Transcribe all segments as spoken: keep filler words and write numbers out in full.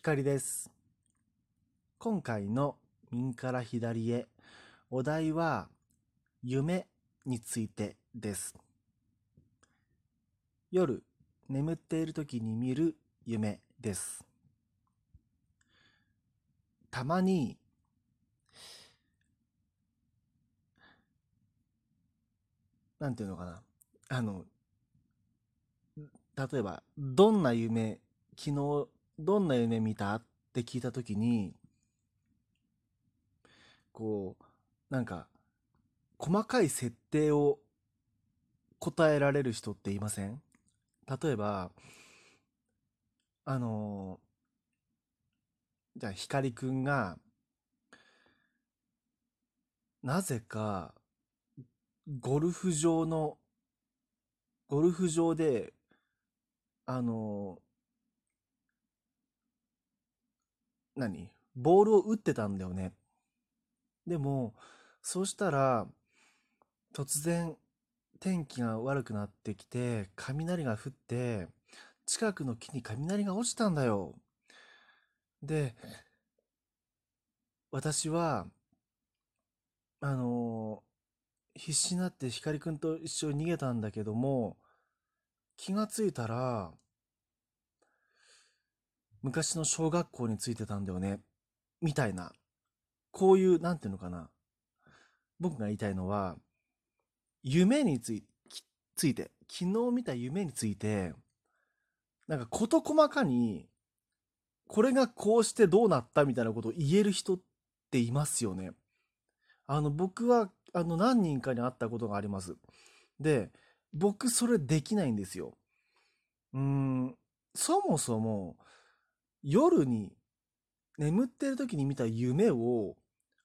光です。今回の右から左へ、お題は夢についてです。夜眠っている時に見る夢です。たまになんていうのかな、あの例えばどんな夢昨日どんな夢見たって聞いたときに、こうなんか細かい設定を答えられる人っていません？例えばあのじゃあ光くんがなぜかゴルフ場のゴルフ場であの何ボールを打ってたんだよね。でもそうしたら突然天気が悪くなってきて雷が降って、近くの木に雷が落ちたんだよ。で私はあの必死になって光くんと一緒に逃げたんだけども、気がついたら昔の小学校についてたんだよね、みたいな。こういうなんていうのかな、僕が言いたいのは夢についきついて、昨日見た夢についてなんか事細かにこれがこうしてどうなったみたいなことを言える人っていますよね。あの僕はあの何人かに会ったことがあります。で僕それできないんですよ。うーんそもそも夜に眠ってる時に見た夢を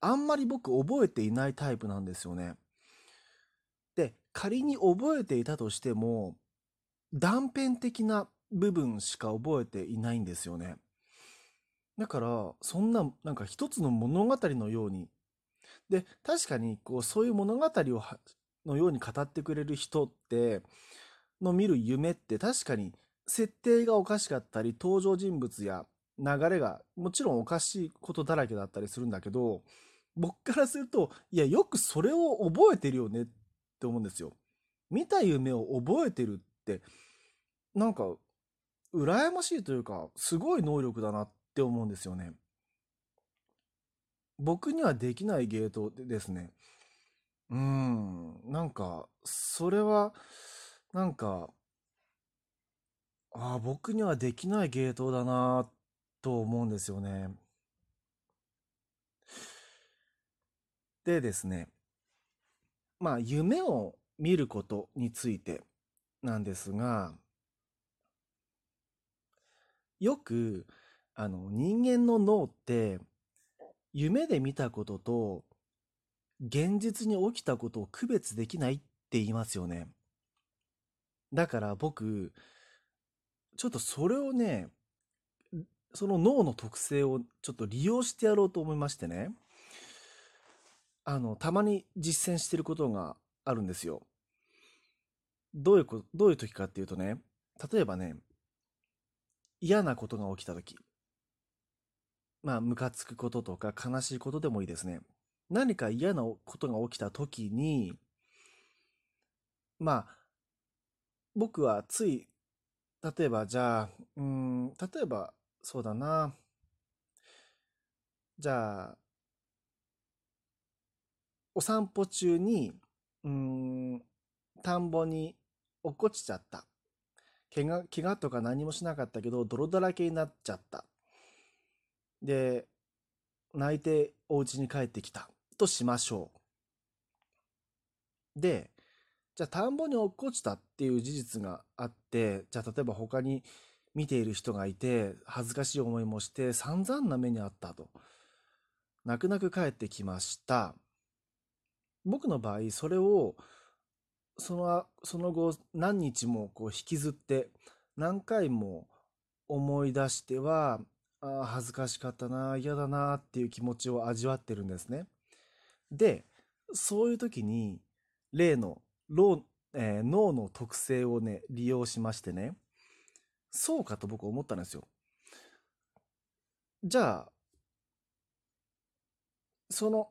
あんまり僕覚えていないタイプなんですよね。で仮に覚えていたとしても断片的な部分しか覚えていないんですよね。だからそんななんか一つの物語のように、で確かにこうそういう物語をはのように語ってくれる人っての見る夢って、確かに設定がおかしかったり登場人物や流れがもちろんおかしいことだらけだったりするんだけど、僕からするといやよくそれを覚えてるよねって思うんですよ。見た夢を覚えてるってなんか羨ましいというか、すごい能力だなって思うんですよね。僕にはできない芸当ですね。うーんなんかそれはなんかああ僕にはできない芸当だなと思うんですよね。でですね、まあ夢を見ることについてなんですが、よくあの人間の脳って夢で見たことと現実に起きたことを区別できないって言いますよね。だから僕ちょっとそれをね、その脳の特性をちょっと利用してやろうと思いましてね、あのたまに実践してることがあるんですよ。どういうこどういう時かっていうとね、例えばね嫌なことが起きた時、まあムカつくこととか悲しいことでもいいですね。何か嫌なことが起きた時に、まあ僕はつい例えばじゃあうーん例えばそうだな、じゃあお散歩中にうーん田んぼに落っこちちゃった、怪我怪我とか何もしなかったけど泥だらけになっちゃった、で泣いてお家に帰ってきたとしましょう。でじゃあ田んぼに落っこちたっていう事実があって、じゃあ例えば他に見ている人がいて恥ずかしい思いもして散々な目にあったと、泣く泣く帰ってきました。僕の場合それをその、その後何日もこう引きずって何回も思い出しては、ああ恥ずかしかったな、嫌だなっていう気持ちを味わってるんですね。でそういう時に例の脳、えー、脳の特性をね利用しましてね、そうかと僕思ったんですよ。じゃあ、その、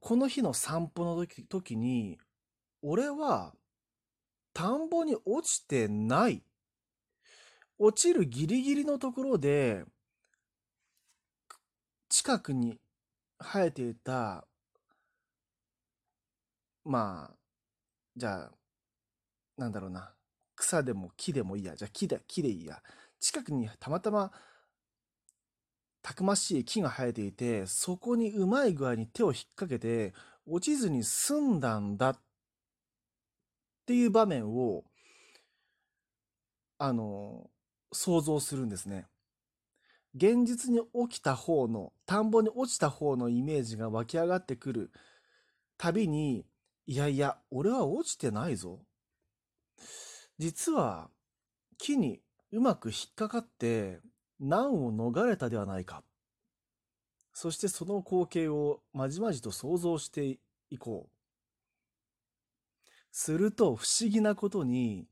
この日の散歩の時時に、俺は田んぼに落ちてない。落ちるギリギリのところで、近くに生えていた、まあ、じゃあ、なんだろうな、草でも木でもいいや、じゃあ木で、木でいいや。近くにたまたまたくましい木が生えていて、そこにうまい具合に手を引っ掛けて、落ちずに済んだんだっていう場面を、あの、想像するんですね。現実に起きた方の、田んぼに落ちた方のイメージが湧き上がってくるたびに、いやいや、俺は落ちてないぞ。実は木にうまく引っかかって難を逃れたではないか。そしてその光景をまじまじと想像していこう。すると不思議なことに、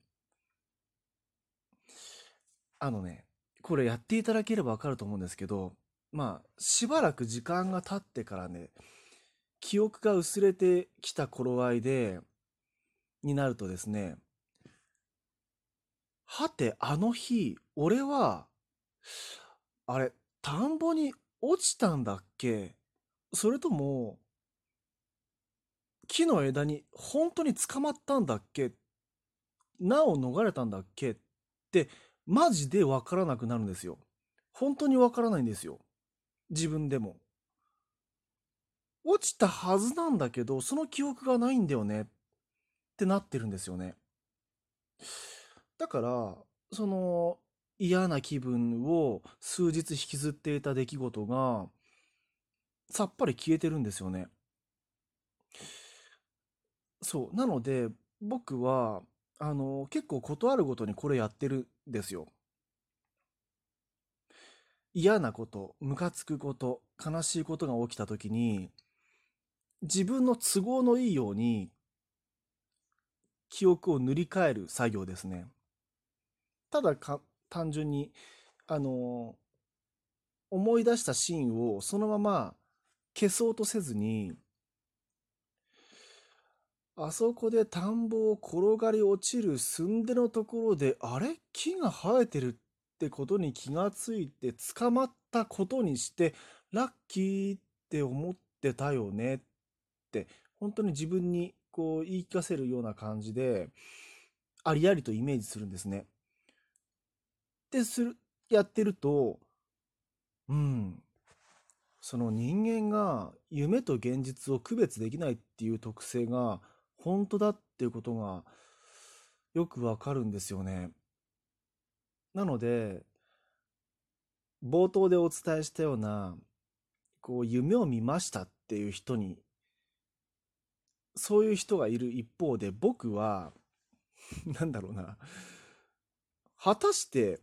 あのね、これやっていただければわかると思うんですけど、まあ、しばらく時間が経ってからね、記憶が薄れてきた頃合いで、になるとですね、はて、あの日、俺は、あれ、田んぼに落ちたんだっけ？それとも、木の枝に本当に捕まったんだっけ？なお逃れたんだっけ？って、マジでわからなくなるんですよ。本当にわからないんですよ。自分でも。落ちたはずなんだけど、その記憶がないんだよね。ってなってるんですよね。だから、その嫌な気分を数日引きずっていた出来事がさっぱり消えてるんですよね。そう。なので、僕は、あの、結構ことあるごとにこれやってるんですよ。嫌なこと、ムカつくこと、悲しいことが起きたときに、自分の都合のいいように記憶を塗り替える作業ですね。ただか単純に、あのー思い出したシーンをそのまま消そうとせずに、あそこで田んぼを転がり落ちる寸出のところで、あれ木が生えてるってことに気がついて捕まったことにしてラッキーって思ってたよねって、本当に自分にこう言い聞かせるような感じで、ありありとイメージするんですね。でするやってると、うん、その人間が夢と現実を区別できないっていう特性が本当だっていうことがよくわかるんですよね。なので、冒頭でお伝えしたような、こう夢を見ましたっていう人に、そういう人がいる一方で、僕は、なんだろうな、果たして、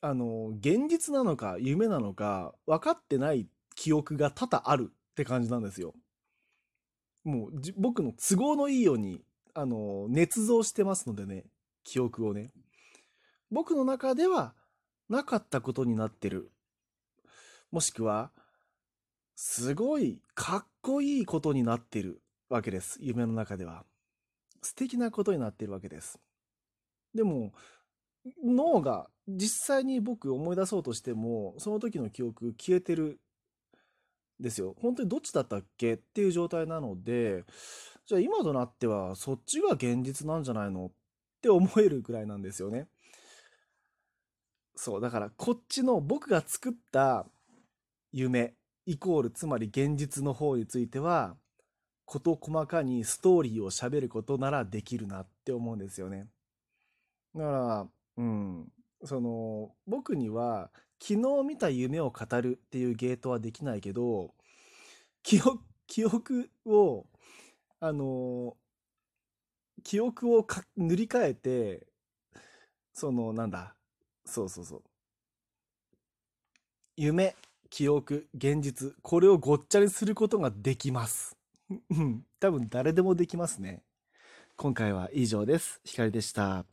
あの、現実なのか夢なのか分かってない記憶が多々あるって感じなんですよ。もうじ僕の都合のいいように、あの、捏造してますのでね、記憶をね。僕の中ではなかったことになってる。もしくは、すごいかっこいいことになってるわけです。夢の中では。素敵なことになってるわけです。でも、脳が実際に僕思い出そうとしても、その時の記憶消えてるんですよ。本当にどっちだったっけっていう状態なので、じゃあ今となってはそっちが現実なんじゃないのって思えるくらいなんですよね。そう、だからこっちの僕が作った夢イコール、つまり現実の方については、事細かにストーリーを喋ることならできるなって思うんですよね。だから、うん、その、僕には、昨日見た夢を語るっていうゲートはできないけど、記憶、記憶を、あの、記憶をか塗り替えて、その、なんだ、そうそうそう。夢、記憶、現実、これをごっちゃにすることができます。うん、多分誰でもできますね。今回は以上です。ひかりでした。